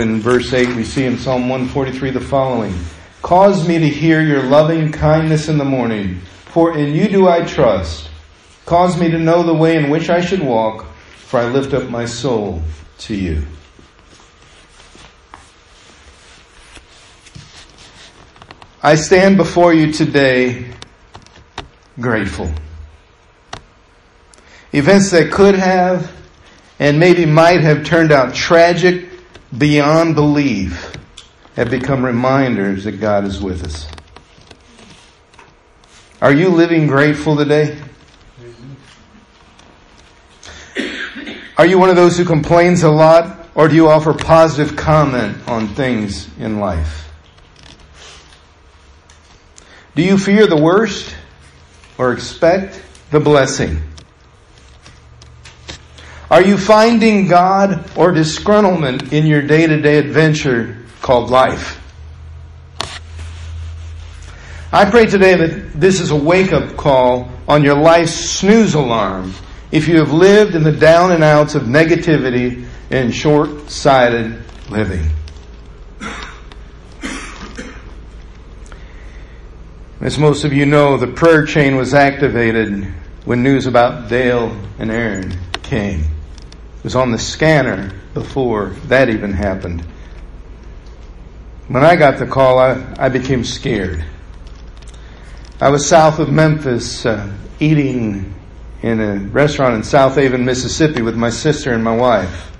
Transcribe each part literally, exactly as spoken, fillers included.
In verse eight, we see in Psalm one forty-three the following. Cause me to hear your loving kindness in the morning, for in you do I trust. Cause me to know the way in which I should walk, for I lift up my soul to you. I stand before you today grateful. Events that could have and maybe might have turned out tragic beyond belief have become reminders that God is with us. Are you living grateful today? Are you one of those who complains a lot, or do you offer positive comment on things in life? Do you fear the worst or expect the blessing? Are you finding God or disgruntlement in your day-to-day adventure called life? I pray today that this is a wake-up call on your life's snooze alarm if you have lived in the down and outs of negativity and short-sighted living. As most of you know, the prayer chain was activated when news about Dale and Aaron came. Was on the scanner before that even happened. When I got the call, I, I became scared. I was south of Memphis, uh, eating in a restaurant in South Haven, Mississippi with my sister and my wife.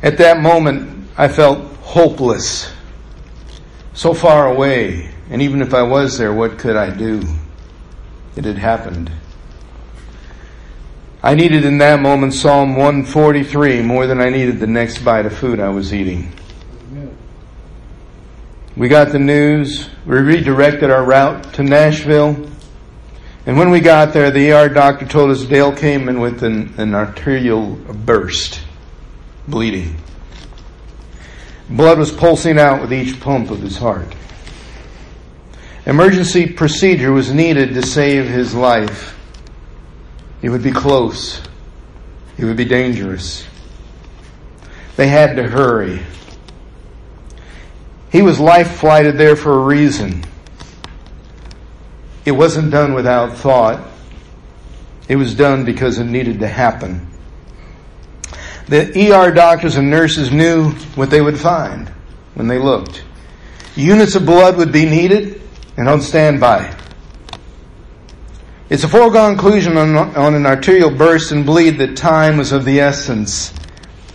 At that moment, I felt hopeless. So far away, and even if I was there, what could I do? It had happened. I needed in that moment Psalm one forty-three more than I needed the next bite of food I was eating. We got the news. We redirected our route to Nashville. And when we got there, the E R doctor told us Dale came in with an, an arterial burst, bleeding. Blood was pulsing out with each pump of his heart. Emergency procedure was needed to save his life. It would be close. It would be dangerous. They had to hurry. He was life-flighted there for a reason. It wasn't done without thought. It was done because it needed to happen. The E R doctors and nurses knew what they would find when they looked. Units of blood would be needed and on standby. It's a foregone conclusion on, on an arterial burst and bleed that time was of the essence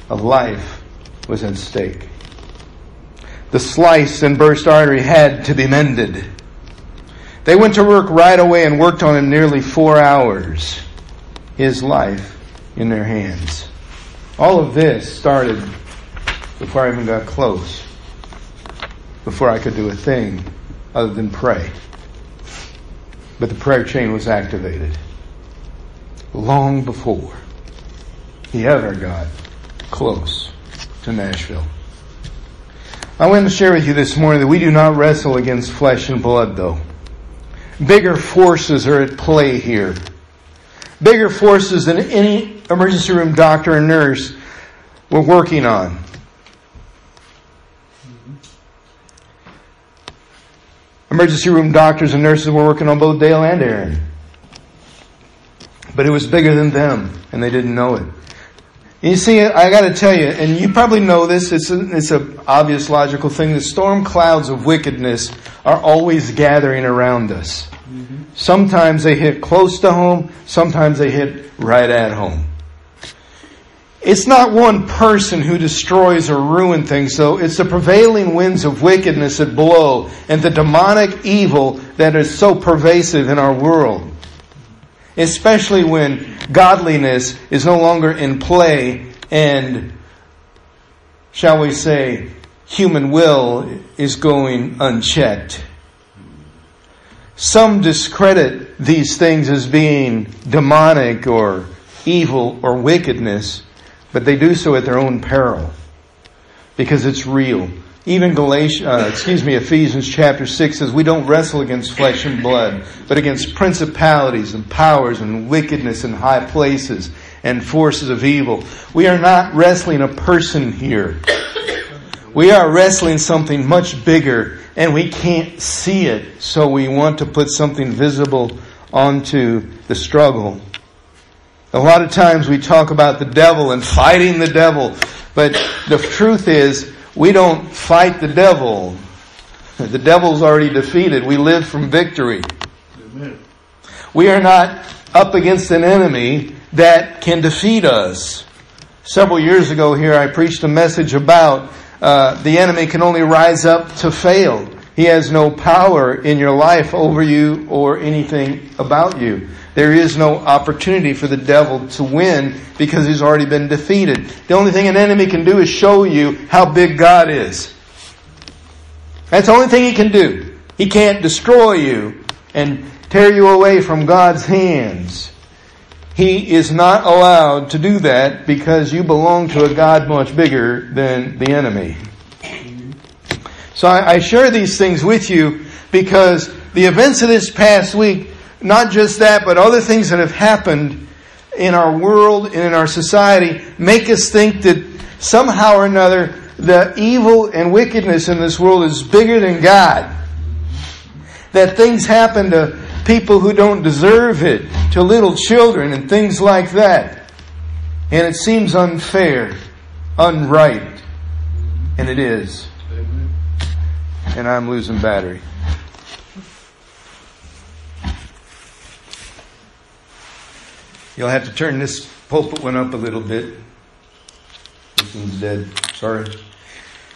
of life was at stake. The sliced and burst artery had to be mended. They went to work right away and worked on him nearly four hours. His life in their hands. All of this started before I even got close. Before I could do a thing other than pray. But the prayer chain was activated long before he ever got close to Nashville. I want to share with you this morning that we do not wrestle against flesh and blood, though. Bigger forces are at play here. Bigger forces than any emergency room doctor and nurse were working on. Emergency room doctors and nurses were working on both Dale and Aaron. But it was bigger than them, and they didn't know it. And you see, I got to tell you, and you probably know this, it's a, it's an obvious logical thing, the storm clouds of wickedness are always gathering around us. Mm-hmm. Sometimes they hit close to home, sometimes they hit right at home. It's not one person who destroys or ruins things, though. It's the prevailing winds of wickedness that blow and the demonic evil that is so pervasive in our world. Especially when godliness is no longer in play and, shall we say, human will is going unchecked. Some discredit these things as being demonic or evil or wickedness. But they do so at their own peril, because it's real. Even Galatia, uh, excuse me, Ephesians chapter six says, we don't wrestle against flesh and blood, but against principalities and powers and wickedness in high places and forces of evil. We are not wrestling a person here. We are wrestling something much bigger, and we can't see it, so we want to put something visible onto the struggle. A lot of times we talk about the devil and fighting the devil, but the truth is we don't fight the devil. The devil's already defeated. We live from victory. Amen. We are not up against an enemy that can defeat us. Several years ago here, I preached a message about uh, the enemy can only rise up to fail. He has no power in your life over you or anything about you. There is no opportunity for the devil to win because he's already been defeated. The only thing an enemy can do is show you how big God is. That's the only thing he can do. He can't destroy you and tear you away from God's hands. He is not allowed to do that because you belong to a God much bigger than the enemy. So I share these things with you because the events of this past week, not just that, but other things that have happened in our world and in our society, make us think that somehow or another the evil and wickedness in this world is bigger than God. That things happen to people who don't deserve it, to little children and things like that. And it seems unfair, unright. And it is. And I'm losing battery. You'll have to turn this pulpit one up a little bit. This one's dead. Sorry.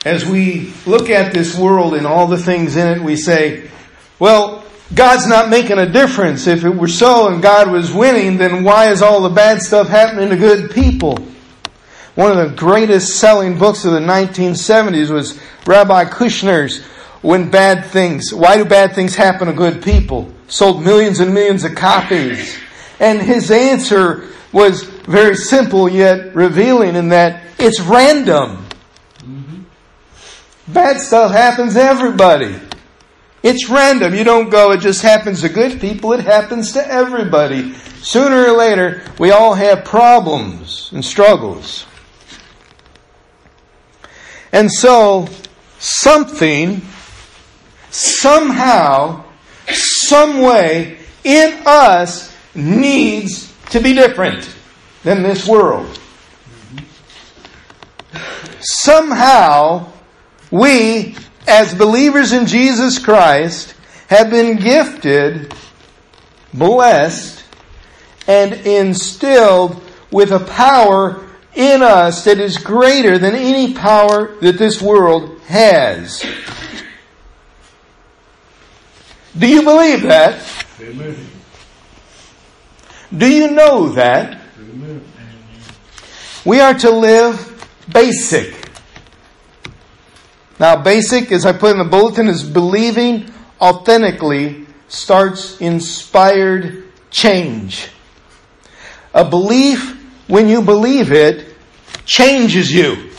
As we look at this world and all the things in it, we say, well, God's not making a difference. If it were so and God was winning, then why is all the bad stuff happening to good people? One of the greatest selling books of the nineteen seventies was Rabbi Kushner's When Bad Things, Why Do Bad Things Happen to Good People? Sold millions and millions of copies. And his answer was very simple yet revealing in that it's random. Mm-hmm. Bad stuff happens to everybody. It's random. You don't go, it just happens to good people. It happens to everybody. Sooner or later, we all have problems and struggles. And so, something, somehow, some way in us needs to be different than this world. Somehow, we, as believers in Jesus Christ, have been gifted, blessed, and instilled with a power in us that is greater than any power that this world has. Do you believe that? Amen. Do you know that? Amen. We are to live basic. Now, basic, as I put in the bulletin, is believing authentically starts inspired change. A belief, when you believe it, changes you.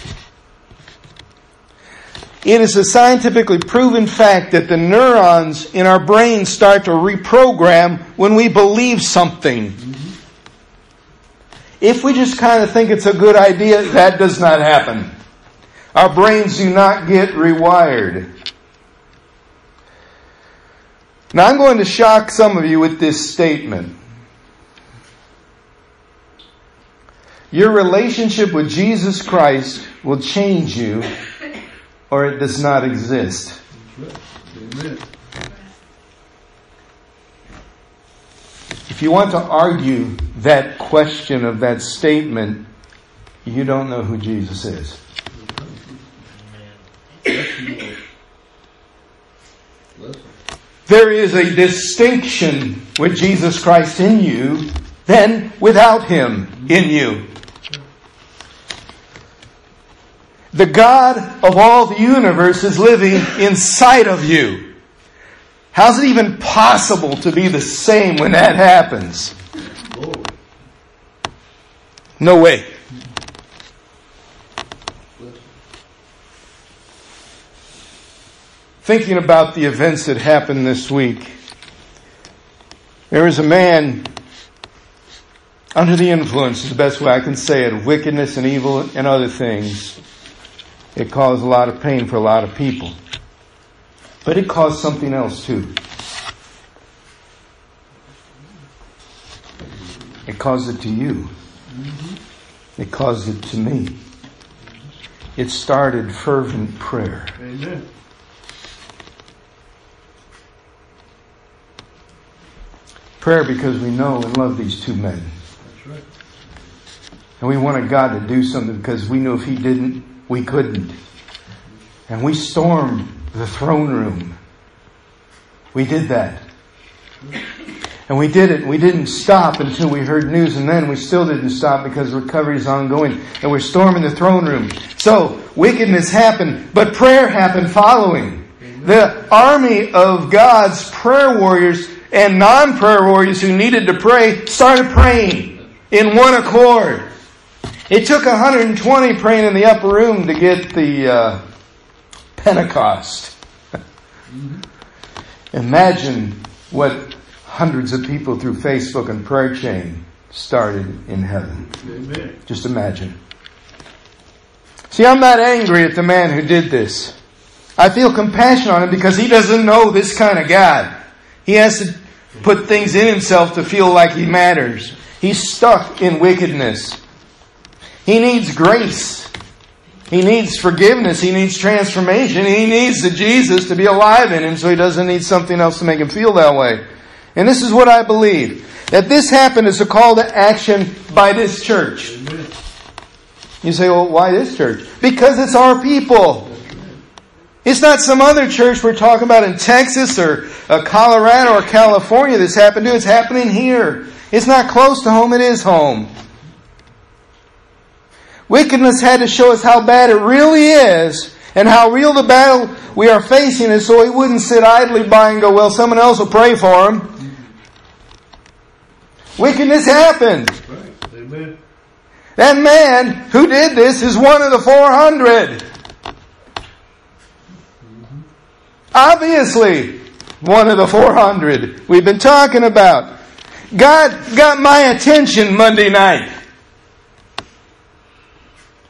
It is a scientifically proven fact that the neurons in our brain start to reprogram when we believe something. If we just kind of think it's a good idea, that does not happen. Our brains do not get rewired. Now I'm going to shock some of you with this statement. Your relationship with Jesus Christ will change you, or it does not exist. If you want to argue that question of that statement, you don't know who Jesus is. There is a distinction with Jesus Christ in you than without Him in you. The God of all the universe is living inside of you. How's it even possible to be the same when that happens? No way. Thinking about the events that happened this week, there was a man Under the influence is the best way I can say it. Wickedness and evil and other things. It caused a lot of pain for a lot of people. But it caused something else too. It caused it to you. It caused it to me. It started fervent prayer. Amen. Prayer because we know and love these two men. That's right. And we wanted God to do something because we knew if He didn't, we couldn't. And we stormed the throne room. We did that. And we did it. We didn't stop until we heard news, and then we still didn't stop because recovery is ongoing. And we're storming the throne room. So, wickedness happened, but prayer happened following. Amen. The army of God's prayer warriors and non-prayer warriors who needed to pray started praying in one accord. It took one hundred twenty praying in the upper room to get the uh, Pentecost. Imagine what hundreds of people through Facebook and prayer chain started in heaven. Amen. Just imagine. See, I'm not angry at the man who did this. I feel compassion on him because he doesn't know this kind of God. He has to put things in himself to feel like he matters. He's stuck in wickedness. He needs grace. He needs forgiveness. He needs transformation. He needs the Jesus to be alive in him so he doesn't need something else to make him feel that way. And this is what I believe. That this happened is a call to action by this church. Amen. You say, well, why this church? Because it's our people. It's not some other church we're talking about in Texas or uh, Colorado or California this happened to. It's happening here. It's not close to home. It is home. Wickedness had to show us how bad it really is and how real the battle we are facing is so he wouldn't sit idly by and go, well, someone else will pray for him. Wickedness happened. Right. Amen. That man who did this is one of the four hundred. Mm-hmm. Obviously, one of the four hundred we've been talking about. God got my attention Monday night.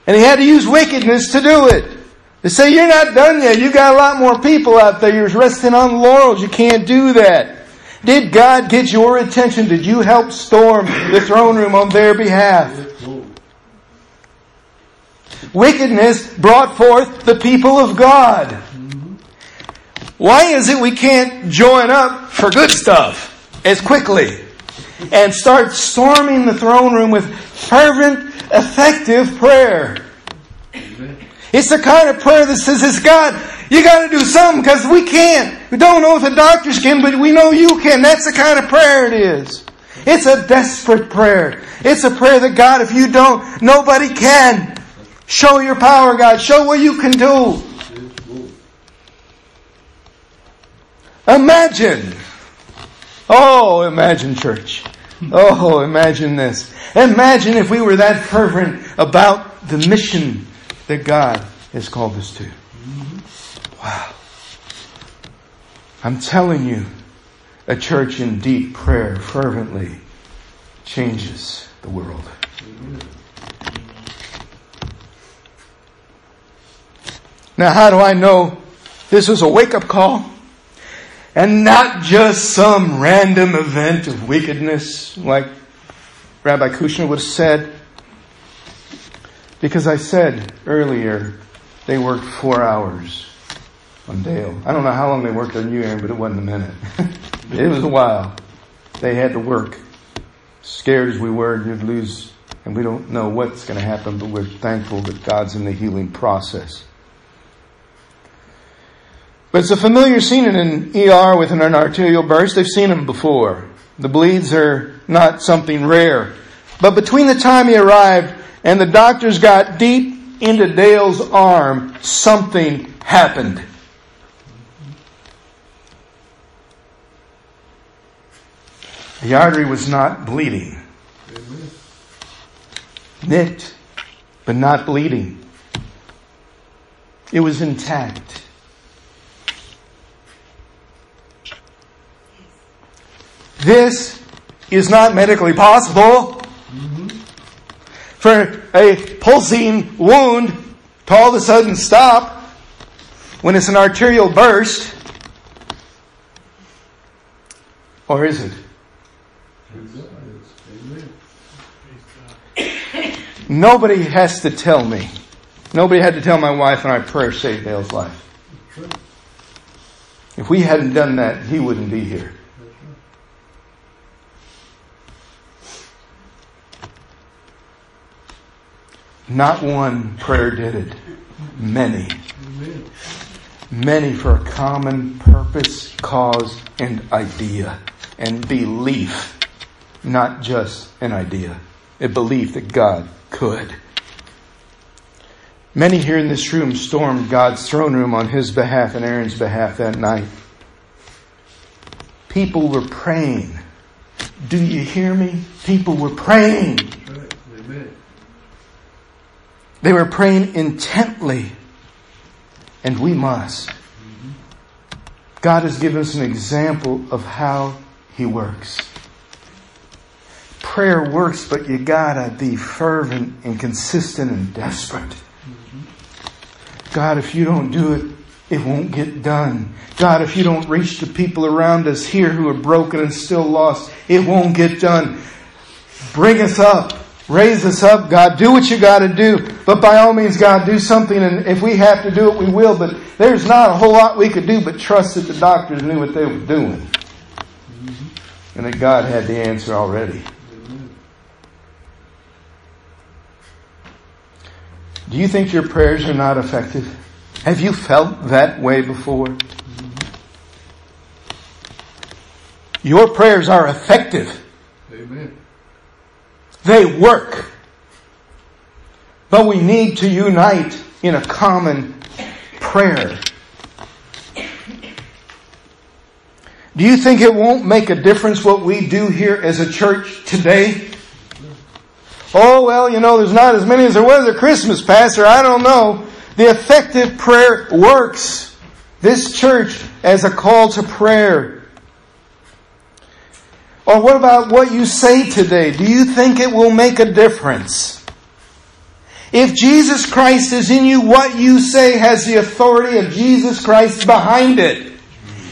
And He had to use wickedness to do it. They say, you're not done yet. You've got a lot more people out there. You're resting on laurels. You can't do that. Did God get your attention? Did you help storm the throne room on their behalf? Wickedness brought forth the people of God. Why is it we can't join up for good stuff as quickly and start storming the throne room with fervent, effective prayer? It's the kind of prayer that says, it's God, you got to do something because we can't. We don't know if the doctors can, but we know you can. That's the kind of prayer it is. It's a desperate prayer. It's a prayer that, God, if you don't, nobody can. Show your power, God. Show what you can do. Imagine. Oh, imagine, church. Oh, imagine this. Imagine if we were that fervent about the mission that God has called us to. Wow. I'm telling you, a church in deep prayer fervently changes the world. Now, how do I know this was a wake-up call and not just some random event of wickedness like Rabbi Kushner would have said? Because I said earlier, they worked four hours on Dale. I don't know how long they worked on you, Aaron, but it wasn't a minute. It was a while. They had to work. Scared as we were, you'd lose. And we don't know what's going to happen, but we're thankful that God's in the healing process. But it's a familiar scene in an E R with an arterial burst. They've seen them before. The bleeds are not something rare. But between the time he arrived and the doctors got deep into Dale's arm, something happened. The artery was not bleeding. Knit, but not bleeding. It was intact. This is not medically possible. Mm-hmm. For a pulsing wound to all of a sudden stop when it's an arterial burst. Or is it? Nobody has to tell me. Nobody had to tell my wife, and our prayer saved Dale's life. If we hadn't done that, he wouldn't be here. Not one prayer did it. Many. Many for a common purpose, cause, and idea. And belief. Not just an idea. A belief that God could. Many here in this room stormed God's throne room on His behalf and Aaron's behalf that night. People were praying. Do you hear me? People were praying. They were praying intently. And we must. God has given us an example of how He works. Prayer works, but you gotta be fervent and consistent and desperate. God, if you don't do it, it won't get done. God, if you don't reach the people around us here who are broken and still lost, it won't get done. Bring us up. Raise us up, God. Do what you got to do. But by all means, God, do something. And if we have to do it, we will. But there's not a whole lot we could do but trust that the doctors knew what they were doing. And that God had the answer already. Do you think your prayers are not effective? Have you felt that way before? Mm-hmm. Your prayers are effective. Amen. They work. But we need to unite in a common prayer. Do you think it won't make a difference what we do here as a church today? Oh, well, you know, there's not as many as there was at Christmas, Pastor. I don't know. The effective prayer works. This church as a call to prayer. Or what about what you say today? Do you think it will make a difference? If Jesus Christ is in you, what you say has the authority of Jesus Christ behind it.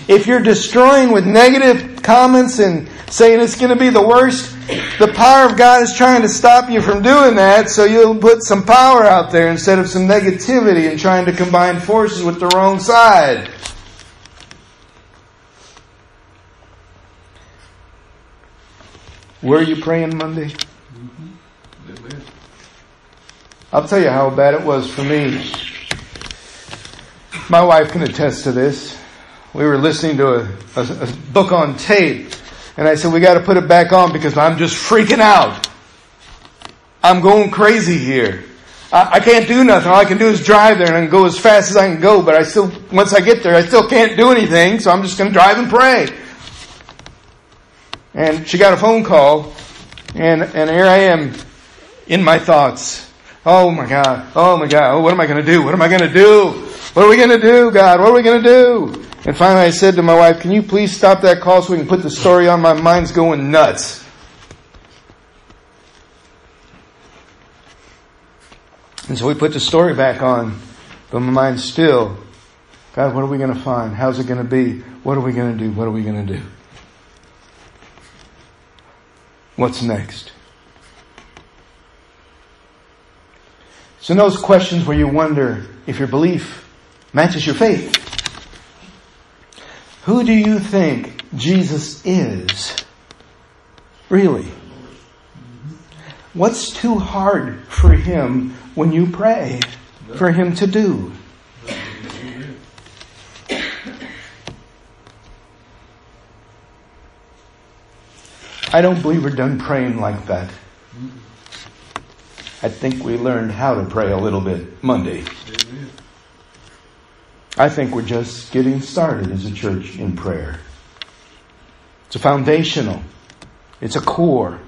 If you're destroying with negative comments and saying it's going to be the worst, the power of God is trying to stop you from doing that, so you'll put some power out there instead of some negativity and trying to combine forces with the wrong side. Were you praying Monday? I'll tell you how bad it was for me. My wife can attest to this. We were listening to a, a, a book on tape. And I said, we got to put it back on because I'm just freaking out. I'm going crazy here. I, I can't do nothing. All I can do is drive there and I can go as fast as I can go. But I still, once I get there, I still can't do anything. So I'm just going to drive and pray. And she got a phone call. And, and here I am in my thoughts. Oh my God. Oh my God. Oh, what am I going to do? What am I going to do? What are we going to do, God? What are we going to do? And finally I said to my wife, can you please stop that call so we can put the story on? My mind's going nuts. And so we put the story back on. But my mind's still, God, what are we going to find? How's it going to be? What are we going to do? What are we going to do? What's next? So in those questions where you wonder if your belief matches your faith, who do you think Jesus is? Really? What's too hard for Him when you pray for Him to do? I don't believe we're done praying like that. I think we learned how to pray a little bit Monday. I think we're just getting started as a church in prayer. It's a foundational. It's a core.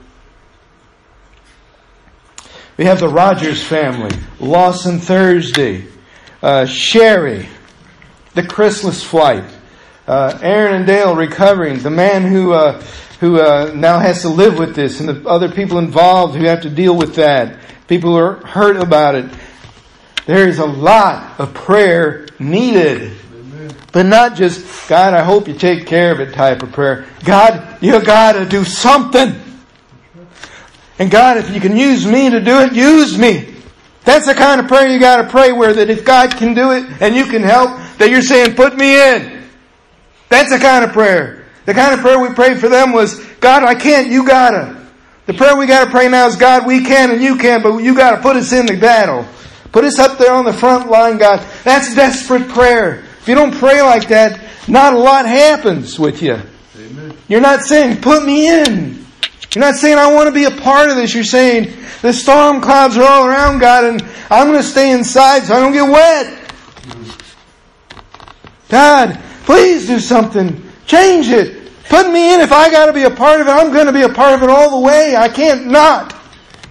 We have the Rogers family, Lawson Thursday, uh, Sherry, the Chrysalis flight, uh, Aaron and Dale recovering, the man who uh, who uh, now has to live with this, and the other people involved who have to deal with that. People who are hurt about it. There is a lot of prayer needed. Amen. But not just, God, I hope you take care of it type of prayer. God, you got to do something. And God, if you can use me to do it, use me. That's the kind of prayer you got to pray, where that if God can do it and you can help, that you're saying, put me in. That's the kind of prayer. The kind of prayer we prayed for them was, God, I can't, you got to. The prayer we got to pray now is, God, we can and you can, but you got to put us in the battle. Put us up there on the front line, God. That's desperate prayer. If you don't pray like that, not a lot happens with you. Amen. You're not saying, put me in. You're not saying, I want to be a part of this. You're saying, the storm clouds are all around, God, and I'm going to stay inside so I don't get wet. God, please do something. Change it. Put me in. If I got to be a part of it, I'm going to be a part of it all the way. I can't not.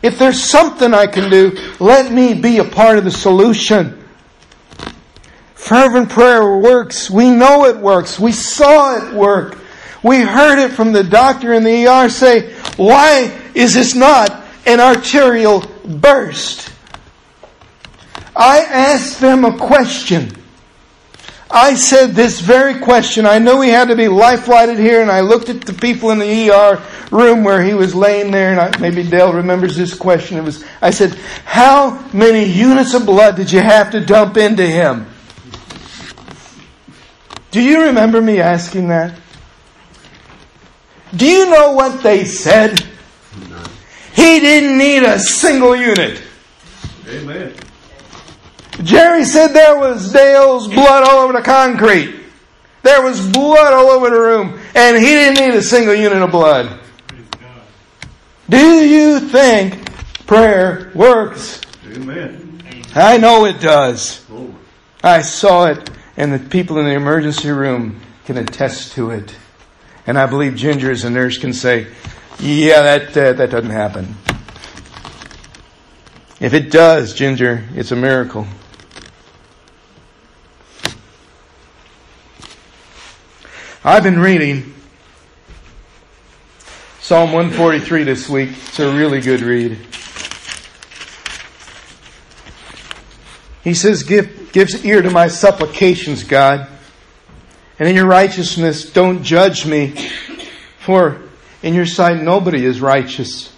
If there's something I can do, let me be a part of the solution. Fervent prayer works. We know it works. We saw it work. We heard it from the doctor in the E R say, why is this not an arterial burst? I asked them a question. I said this very question. I know he had to be life-flighted here, and I looked at the people in the E R room where he was laying there, and I, maybe Dale remembers this question. It was, I said, how many units of blood did you have to dump into him? Do you remember me asking that? Do you know what they said? No. He didn't need a single unit. Amen. Jerry said there was Dale's blood all over the concrete. There was blood all over the room. And he didn't need a single unit of blood. Praise God. Do you think prayer works? Amen. I know it does. Oh. I saw it. And the people in the emergency room can attest to it. And I believe Ginger as a nurse can say, yeah, that uh, that doesn't happen. If it does, Ginger, it's a miracle. I've been reading Psalm one forty-three this week. It's a really good read. He says, Give, gives ear to my supplications, God. And in your righteousness, don't judge me, for in your sight nobody is righteous.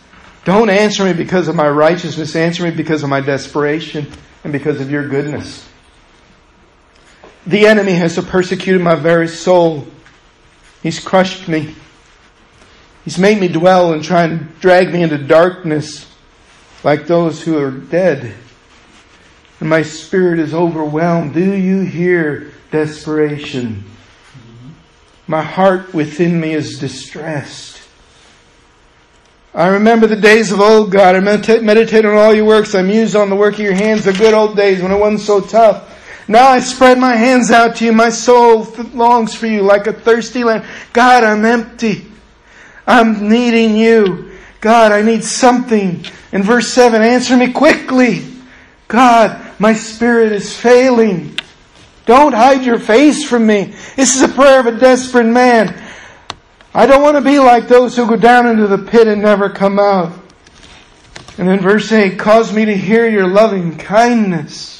Don't answer me because of my righteousness. Answer me because of my desperation and because of your goodness. The enemy has persecuted my very soul. He's crushed me. He's made me dwell and try and drag me into darkness like those who are dead. And my spirit is overwhelmed. Do you hear desperation? My heart within me is distressed. I remember the days of old, God. I meditate on all your works. I muse on the work of your hands, the good old days when it wasn't so tough. Now I spread my hands out to you. My soul longs for you like a thirsty land. God, I'm empty. I'm needing you. God, I need something. In verse seven, answer me quickly. God, my spirit is failing. Don't hide your face from me. This is a prayer of a desperate man. I don't want to be like those who go down into the pit and never come out. And in verse eight, cause me to hear your loving kindness.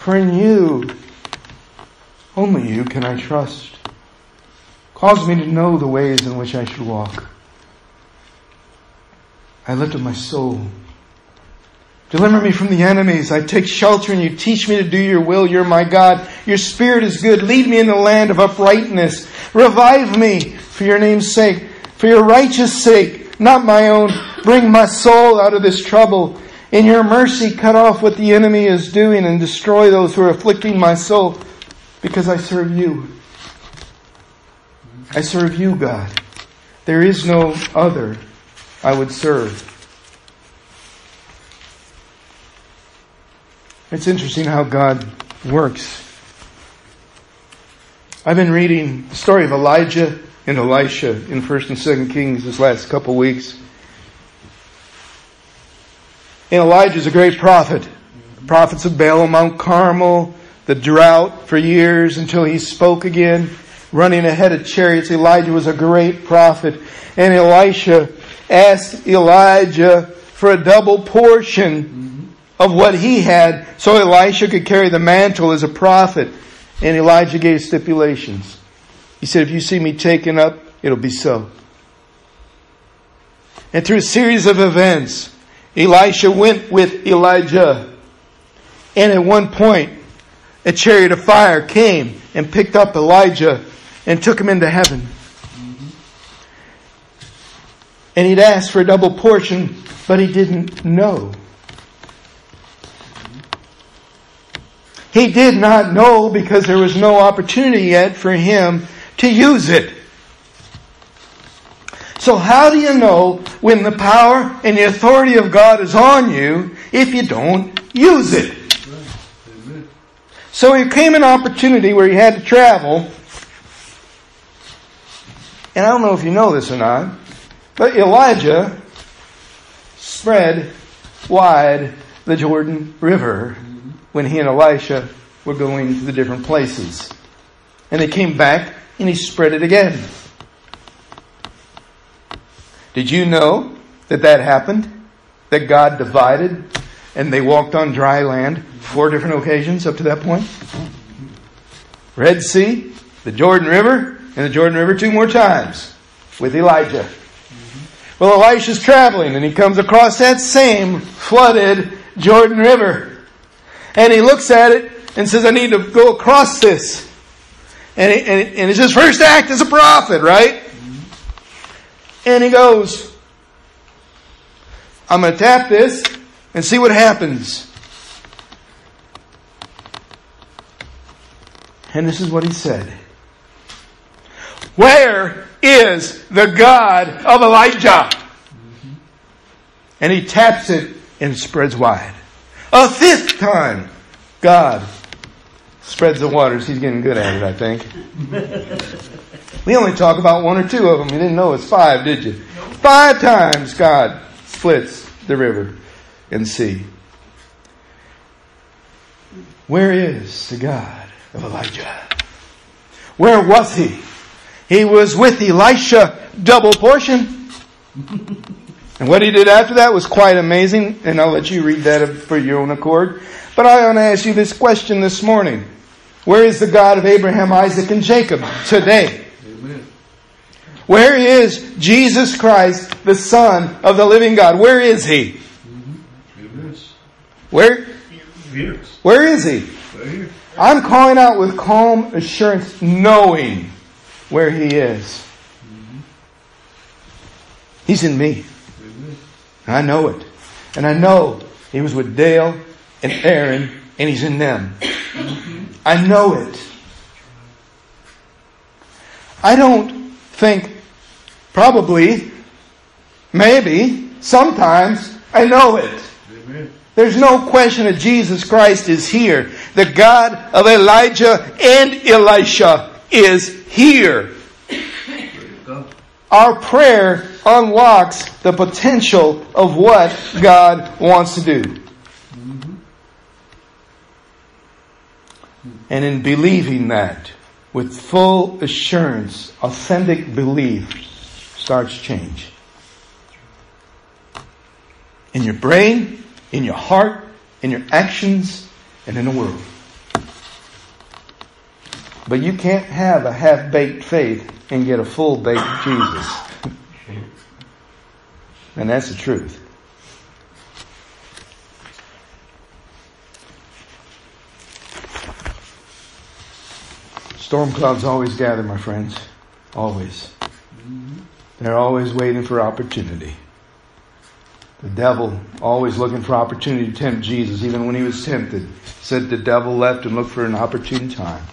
For in you, only you can I trust. Cause me to know the ways in which I should walk. I lift up my soul. Deliver me from the enemies. I take shelter in you. Teach me to do your will. You're my God. Your spirit is good. Lead me in the land of uprightness. Revive me for your name's sake, for your righteous sake, not my own. Bring my soul out of this trouble. In your mercy, cut off what the enemy is doing and destroy those who are afflicting my soul, because I serve you. I serve you, God. There is no other I would serve. It's interesting how God works. I've been reading the story of Elijah and Elisha in First and Second Kings this last couple of weeks. And Elijah is a great prophet. The prophets of Baal, Mount Carmel, the drought for years until he spoke again. running ahead of chariots. Elijah was a great prophet. And Elisha asked Elijah for a double portion of what he had so Elisha could carry the mantle as a prophet. And Elijah gave stipulations. He said, if you see me taken up, it'll be so. And through a series of events, Elisha went with Elijah. And at one point, a chariot of fire came and picked up Elijah and took him into heaven. Mm-hmm. And he'd asked for a double portion, but he didn't know. He did not know because there was no opportunity yet for him to use it. So how do you know when the power and the authority of God is on you if you don't use it? So it came an opportunity where he had to travel. And I don't know if you know this or not, but Elijah spread wide the Jordan River when he and Elisha were going to the different places. And they came back and he spread it again. Did you know that that happened? That God divided and they walked on dry land four different occasions up to that point? Red Sea, the Jordan River, and the Jordan River two more times with Elijah. Well, Elisha's traveling and he comes across that same flooded Jordan River. And he looks at it and says, I need to go across this. And, he, and, and it's his first act as a prophet, right? And he goes, I'm going to tap this and see what happens. And this is what he said. Where is the God of Elijah? Mm-hmm. And he taps it and spreads wide. A fifth time, God spreads the waters. He's getting good at it, I think. We only talk about one or two of them. You didn't know it's five, did you? Nope. Five times God splits the river and sea. Where is the God of Elijah? Where was he? He was with Elisha, double portion. And what he did after that was quite amazing. And I'll let you read that for your own accord. But I want to ask you this question this morning. Where is the God of Abraham, Isaac, and Jacob today? Amen. Where is Jesus Christ, the Son of the living God? Where is He? Mm-hmm. Where? Where is He? I'm calling out with calm assurance, knowing where He is. He's in me. I know it. And I know He was with Dale and Aaron, and He's in them. I know it. I don't think, probably, maybe, sometimes, I know it. Amen. There's no question that Jesus Christ is here. The God of Elijah and Elisha is here. Our prayer unlocks the potential of what God wants to do. Mm-hmm. And in believing that, with full assurance, authentic belief starts change. In your brain, in your heart, in your actions, and in the world. But you can't have a half-baked faith and get a full-baked Jesus. And that's the truth. Storm clouds always gather, my friends. Always. They're always waiting for opportunity. The devil, always looking for opportunity to tempt Jesus, even when he was tempted, said the devil left and looked for an opportune time.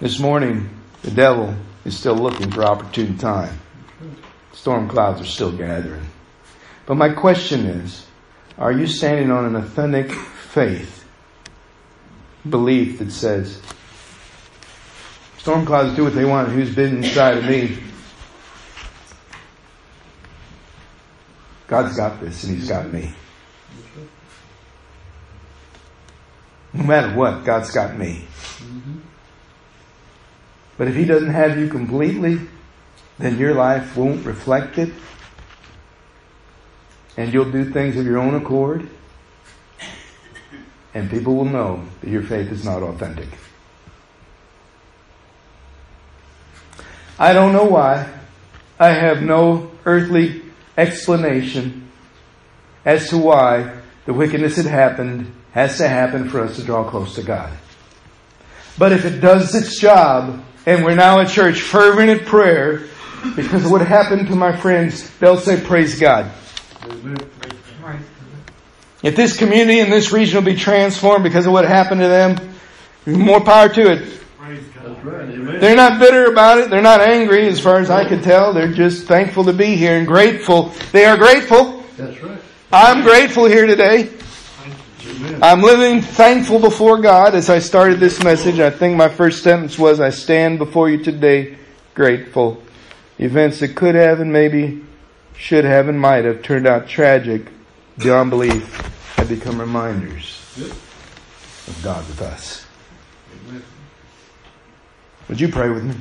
This morning, the devil is still looking for opportune time. Storm clouds are still gathering. But my question is, are you standing on an authentic faith, belief that says, storm clouds do what they want, who's been inside of me? God's got this and He's got me. No matter what, God's got me. But if he doesn't have you completely, then your life won't reflect it. And you'll do things of your own accord. And people will know that your faith is not authentic. I don't know why. I have no earthly explanation as to why the wickedness that happened has to happen for us to draw close to God. But if it does its job, and we're now at church fervent in prayer, because of what happened to my friends, they'll say, praise God. If this community and this region will be transformed because of what happened to them, more power to it. They're not bitter about it. They're not angry, as far as I could tell. They're just thankful to be here and grateful. They are grateful. That's right. I'm grateful here today. I'm living thankful before God. As I started this message, I think my first sentence was, I stand before you today grateful. Events that could have and maybe should have and might have turned out tragic beyond belief have become reminders of God with us. Would you pray with me?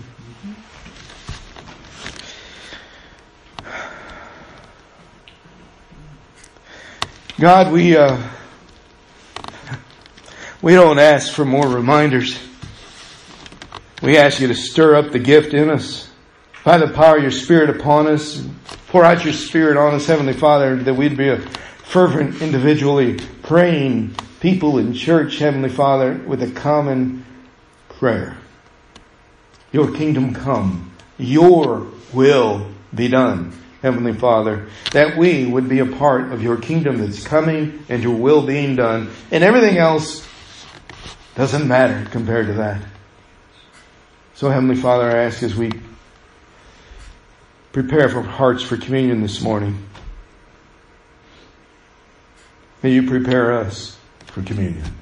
God, we uh, we don't ask for more reminders. We ask you to stir up the gift in us by the power of your Spirit upon us. Pour out your Spirit on us, Heavenly Father, that we'd be a fervent, individually praying people in church, Heavenly Father, with a common prayer. Your kingdom come. Your will be done, Heavenly Father. That we would be a part of your kingdom that's coming and your will being done. And everything else doesn't matter compared to that. So, Heavenly Father, I ask as we prepare our hearts for communion this morning, may you prepare us for communion.